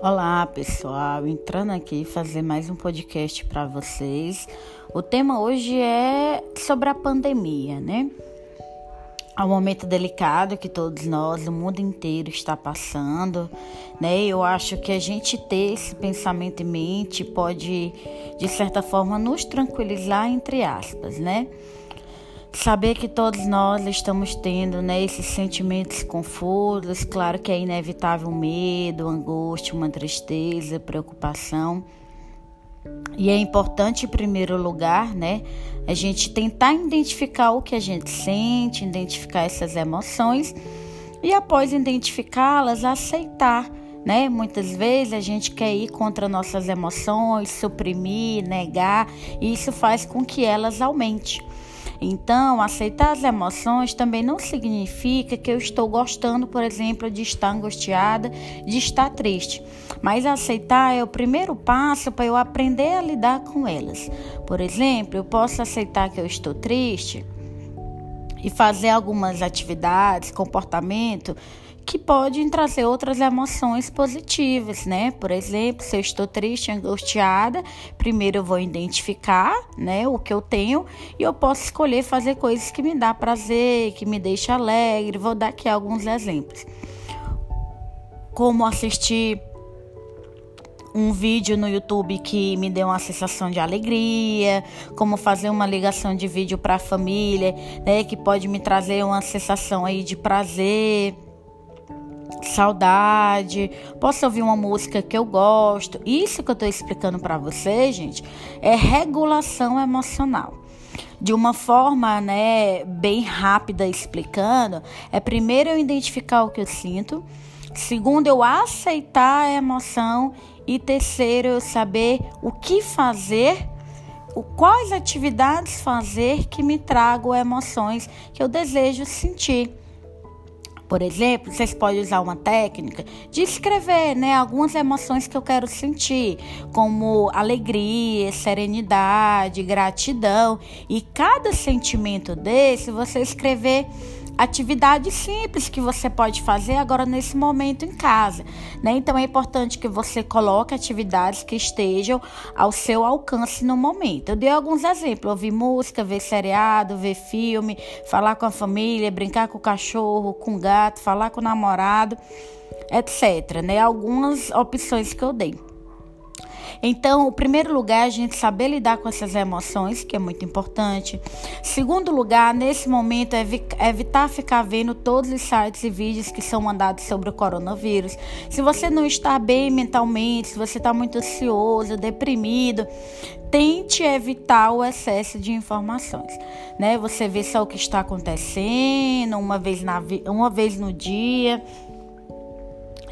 Olá pessoal, entrando aqui fazer mais um podcast para vocês. O tema hoje é sobre a pandemia, né? É um momento delicado que todos nós, o mundo inteiro está passando, né? Eu acho que a gente ter esse pensamento em mente pode, de certa forma, nos tranquilizar, entre aspas, né? Saber que todos nós estamos tendo, né, esses sentimentos confusos, claro que é inevitável medo, angústia, uma tristeza, preocupação. E é importante, em primeiro lugar, né, a gente tentar identificar o que a gente sente, identificar essas emoções e, após identificá-las, aceitar, né? Muitas vezes a gente quer ir contra nossas emoções, suprimir, negar, e isso faz com que elas aumentem. Então, aceitar as emoções também não significa que eu estou gostando, por exemplo, de estar angustiada, de estar triste. Mas aceitar é o primeiro passo para eu aprender a lidar com elas. Por exemplo, eu posso aceitar que eu estou triste e fazer algumas atividades, comportamento que podem trazer outras emoções positivas, né? Por exemplo, se eu estou triste, angustiada, primeiro eu vou identificar, né, o que eu tenho, e eu posso escolher fazer coisas que me dá prazer, que me deixa alegre. Vou dar aqui alguns exemplos, como assistir um vídeo no YouTube que me deu uma sensação de alegria, como fazer uma ligação de vídeo para a família, né, que pode me trazer uma sensação aí de prazer, saudade. Posso ouvir uma música que eu gosto. Isso que eu estou explicando para vocês, gente, é regulação emocional. De uma forma, né, bem rápida explicando, é primeiro eu identificar o que eu sinto, segundo eu aceitar a emoção e terceiro eu saber o que fazer, quais atividades fazer que me tragam emoções que eu desejo sentir. Por exemplo, vocês podem usar uma técnica de escrever, né, algumas emoções que eu quero sentir, como alegria, serenidade, gratidão. E cada sentimento desse, você escrever atividades simples que você pode fazer agora nesse momento em casa, né? Então é importante que você coloque atividades que estejam ao seu alcance no momento. Eu dei alguns exemplos: ouvir música, ver seriado, ver filme, falar com a família, brincar com o cachorro, com o gato, falar com o namorado, etc, né? Algumas opções que eu dei. Então, o primeiro lugar é a gente saber lidar com essas emoções, que é muito importante. Segundo lugar, nesse momento, é evitar ficar vendo todos os sites e vídeos que são mandados sobre o coronavírus. Se você não está bem mentalmente, se você está muito ansioso, deprimido, tente evitar o excesso de informações, né? Você vê só o que está acontecendo uma vez no dia.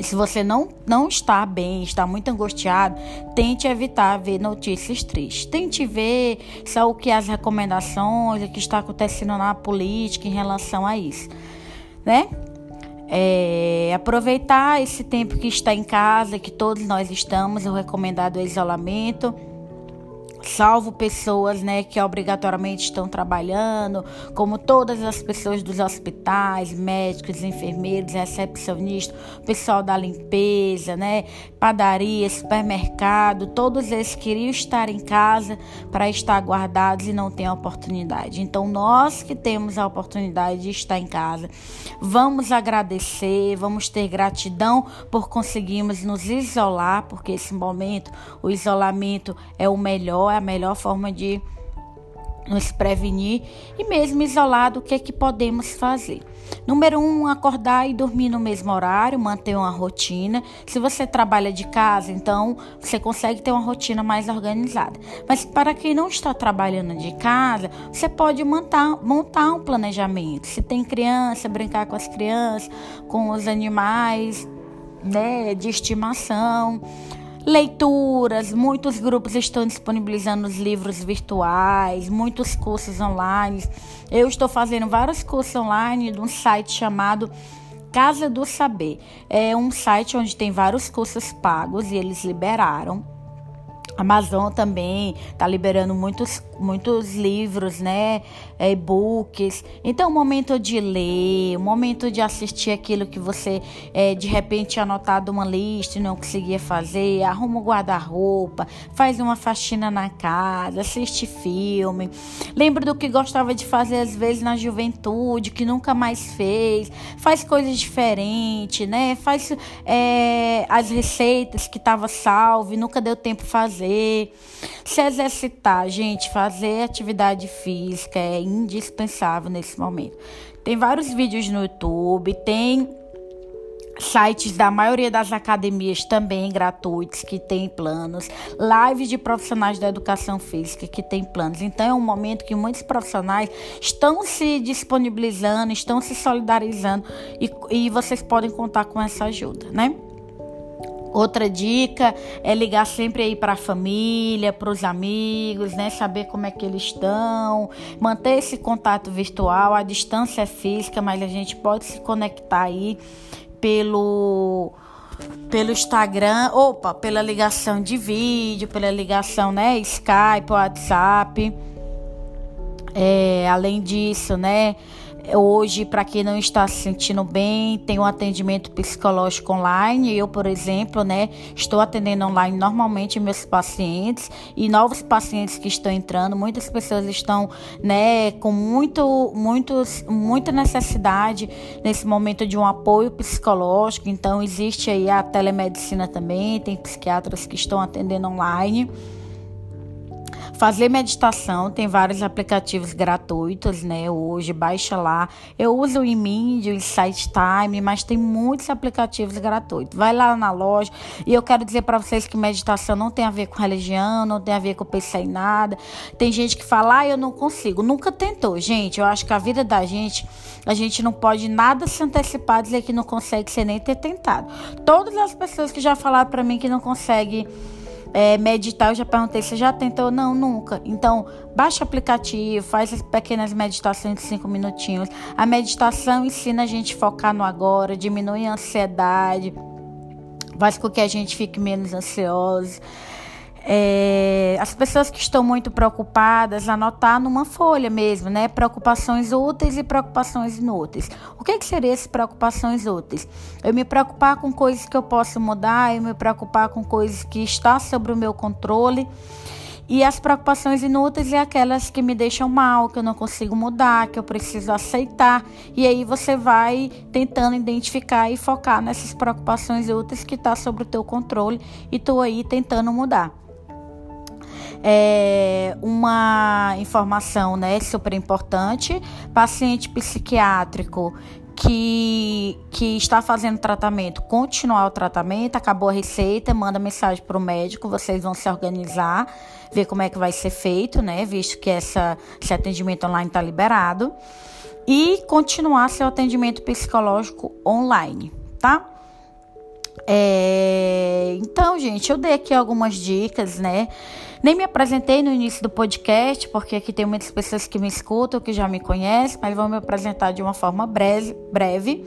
Se você não está bem, está muito angustiado, tente evitar ver notícias tristes. Tente ver só o que as recomendações, o que está acontecendo na política em relação a isso, né? Aproveitar esse tempo que está em casa, que todos nós estamos, o recomendado é isolamento, salvo pessoas, né, que obrigatoriamente estão trabalhando, como todas as pessoas dos hospitais, médicos, enfermeiros, recepcionistas, pessoal da limpeza, né, padaria, supermercado, todos eles queriam estar em casa para estar guardados e não têm a oportunidade. Então, nós que temos a oportunidade de estar em casa, vamos agradecer, vamos ter gratidão por conseguirmos nos isolar, porque esse momento, o isolamento é o melhor, a melhor forma de nos prevenir. E mesmo isolado, o que é que podemos fazer? Número 1, acordar e dormir no mesmo horário, manter uma rotina. Se você trabalha de casa, então você consegue ter uma rotina mais organizada. Mas para quem não está trabalhando de casa, você pode montar um planejamento. Se tem criança, brincar com as crianças, com os animais, né, de estimação. Leituras, muitos grupos estão disponibilizando os livros virtuais, muitos cursos online. Eu estou fazendo vários cursos online de um site chamado Casa do Saber. É um site onde tem vários cursos pagos e eles liberaram Amazon também está liberando muitos livros, né? E-books. Então, o momento de ler, o momento de assistir aquilo que você, de repente, tinha anotado uma lista e não conseguia fazer, arruma o guarda-roupa, faz uma faxina na casa, assiste filme. Lembra do que gostava de fazer, às vezes, na juventude, que nunca mais fez. Faz coisas diferentes, né? Faz as receitas que estava salvo e nunca deu tempo fazer. Se exercitar, gente, fazer atividade física é indispensável nesse momento. Tem vários vídeos no YouTube, tem sites da maioria das academias também gratuitos que tem planos, lives de profissionais da educação física que tem planos. Então é um momento que muitos profissionais estão se disponibilizando, estão se solidarizando e vocês podem contar com essa ajuda, né? Outra dica é ligar sempre aí para a família, para os amigos, né? Saber como é que eles estão, manter esse contato virtual. A distância é física, mas a gente pode se conectar aí pelo Instagram, pela ligação de vídeo, pela ligação, né? Skype, WhatsApp. Além disso, né? Hoje, para quem não está se sentindo bem, tem um atendimento psicológico online. Eu, por exemplo, né, estou atendendo online normalmente meus pacientes e novos pacientes que estão entrando. Muitas pessoas estão, né, com muita necessidade nesse momento de um apoio psicológico. Então, existe aí a telemedicina também, tem psiquiatras que estão atendendo online. Fazer meditação, tem vários aplicativos gratuitos, né? Hoje, baixa lá. Eu uso o Mind, o Insight Timer, mas tem muitos aplicativos gratuitos. Vai lá na loja. E eu quero dizer para vocês que meditação não tem a ver com religião, não tem a ver com pensar em nada. Tem gente que fala, eu não consigo. Nunca tentou, gente. Eu acho que a vida da gente, a gente não pode nada se antecipar, dizer que não consegue sem nem ter tentado. Todas as pessoas que já falaram para mim que não conseguem meditar, eu já perguntei, você já tentou? Não, nunca. Então, baixa o aplicativo, faz as pequenas meditações de 5 minutinhos. A meditação ensina a gente a focar no agora, diminui a ansiedade, faz com que a gente fique menos ansioso. As pessoas que estão muito preocupadas, anotar numa folha mesmo, né? Preocupações úteis e preocupações inúteis. O que seria essas preocupações úteis? Eu me preocupar com coisas que eu posso mudar, eu me preocupar com coisas que estão sob o meu controle. E as preocupações inúteis é aquelas que me deixam mal, que eu não consigo mudar, que eu preciso aceitar. E aí você vai tentando identificar e focar nessas preocupações úteis que estão sob o teu controle e tu aí tentando mudar. Uma informação, né, super importante, paciente psiquiátrico que está fazendo tratamento, continuar o tratamento, acabou a receita, manda mensagem para o médico, vocês vão se organizar, ver como é que vai ser feito, né, visto que esse atendimento online está liberado, e continuar seu atendimento psicológico online, tá? Então, gente, eu dei aqui algumas dicas, né? Nem me apresentei no início do podcast, porque aqui tem muitas pessoas que me escutam, que já me conhecem, mas vou me apresentar de uma forma breve.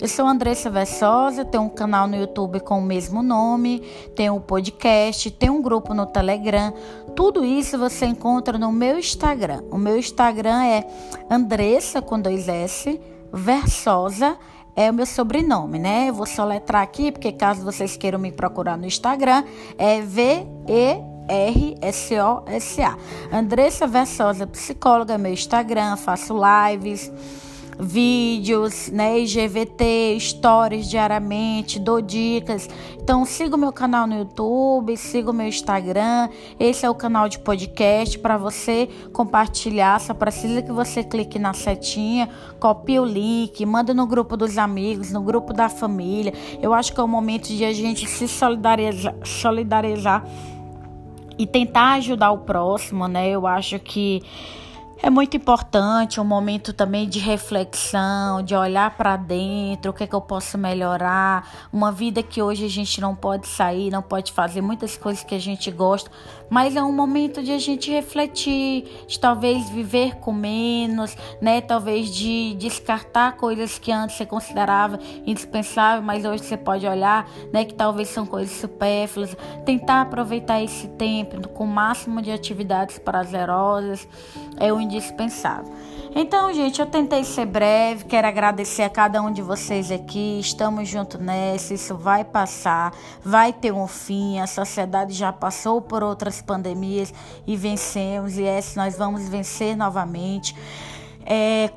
Eu sou Andressa Versosa, tenho um canal no YouTube com o mesmo nome, tenho um podcast, tenho um grupo no Telegram. Tudo isso você encontra no meu Instagram. O meu Instagram é Andressa, com 2S, Versosa, é o meu sobrenome, né? Eu vou soletrar aqui, porque caso vocês queiram me procurar no Instagram, é VERSOSA. Andressa Versosa, psicóloga, meu Instagram, faço lives, vídeos, né? IGVT, stories diariamente, dou dicas. Então, siga o meu canal no YouTube, siga o meu Instagram. Esse é o canal de podcast para você compartilhar. Só precisa que você clique na setinha, copie o link, manda no grupo dos amigos, no grupo da família. Eu acho que é o momento de a gente se solidarizar e tentar ajudar o próximo, né? Eu acho que É muito importante um momento também de reflexão, de olhar para dentro, o que é que eu posso melhorar. Uma vida que hoje a gente não pode sair, não pode fazer muitas coisas que a gente gosta, mas é um momento de a gente refletir, de talvez viver com menos, né? Talvez de descartar coisas que antes você considerava indispensável, mas hoje você pode olhar, né, que talvez são coisas supérfluas. Tentar aproveitar esse tempo com o máximo de atividades prazerosas é o indispensável. Então, gente, eu tentei ser breve, quero agradecer a cada um de vocês aqui, estamos juntos nessa, isso vai passar, vai ter um fim, a sociedade já passou por outras pandemias e vencemos, e essa nós vamos vencer novamente.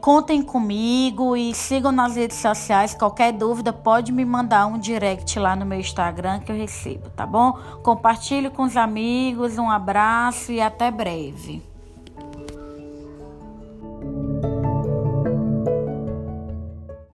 Contem comigo e sigam nas redes sociais. Qualquer dúvida pode me mandar um direct lá no meu Instagram que eu recebo, tá bom? Compartilhe com os amigos, um abraço e até breve.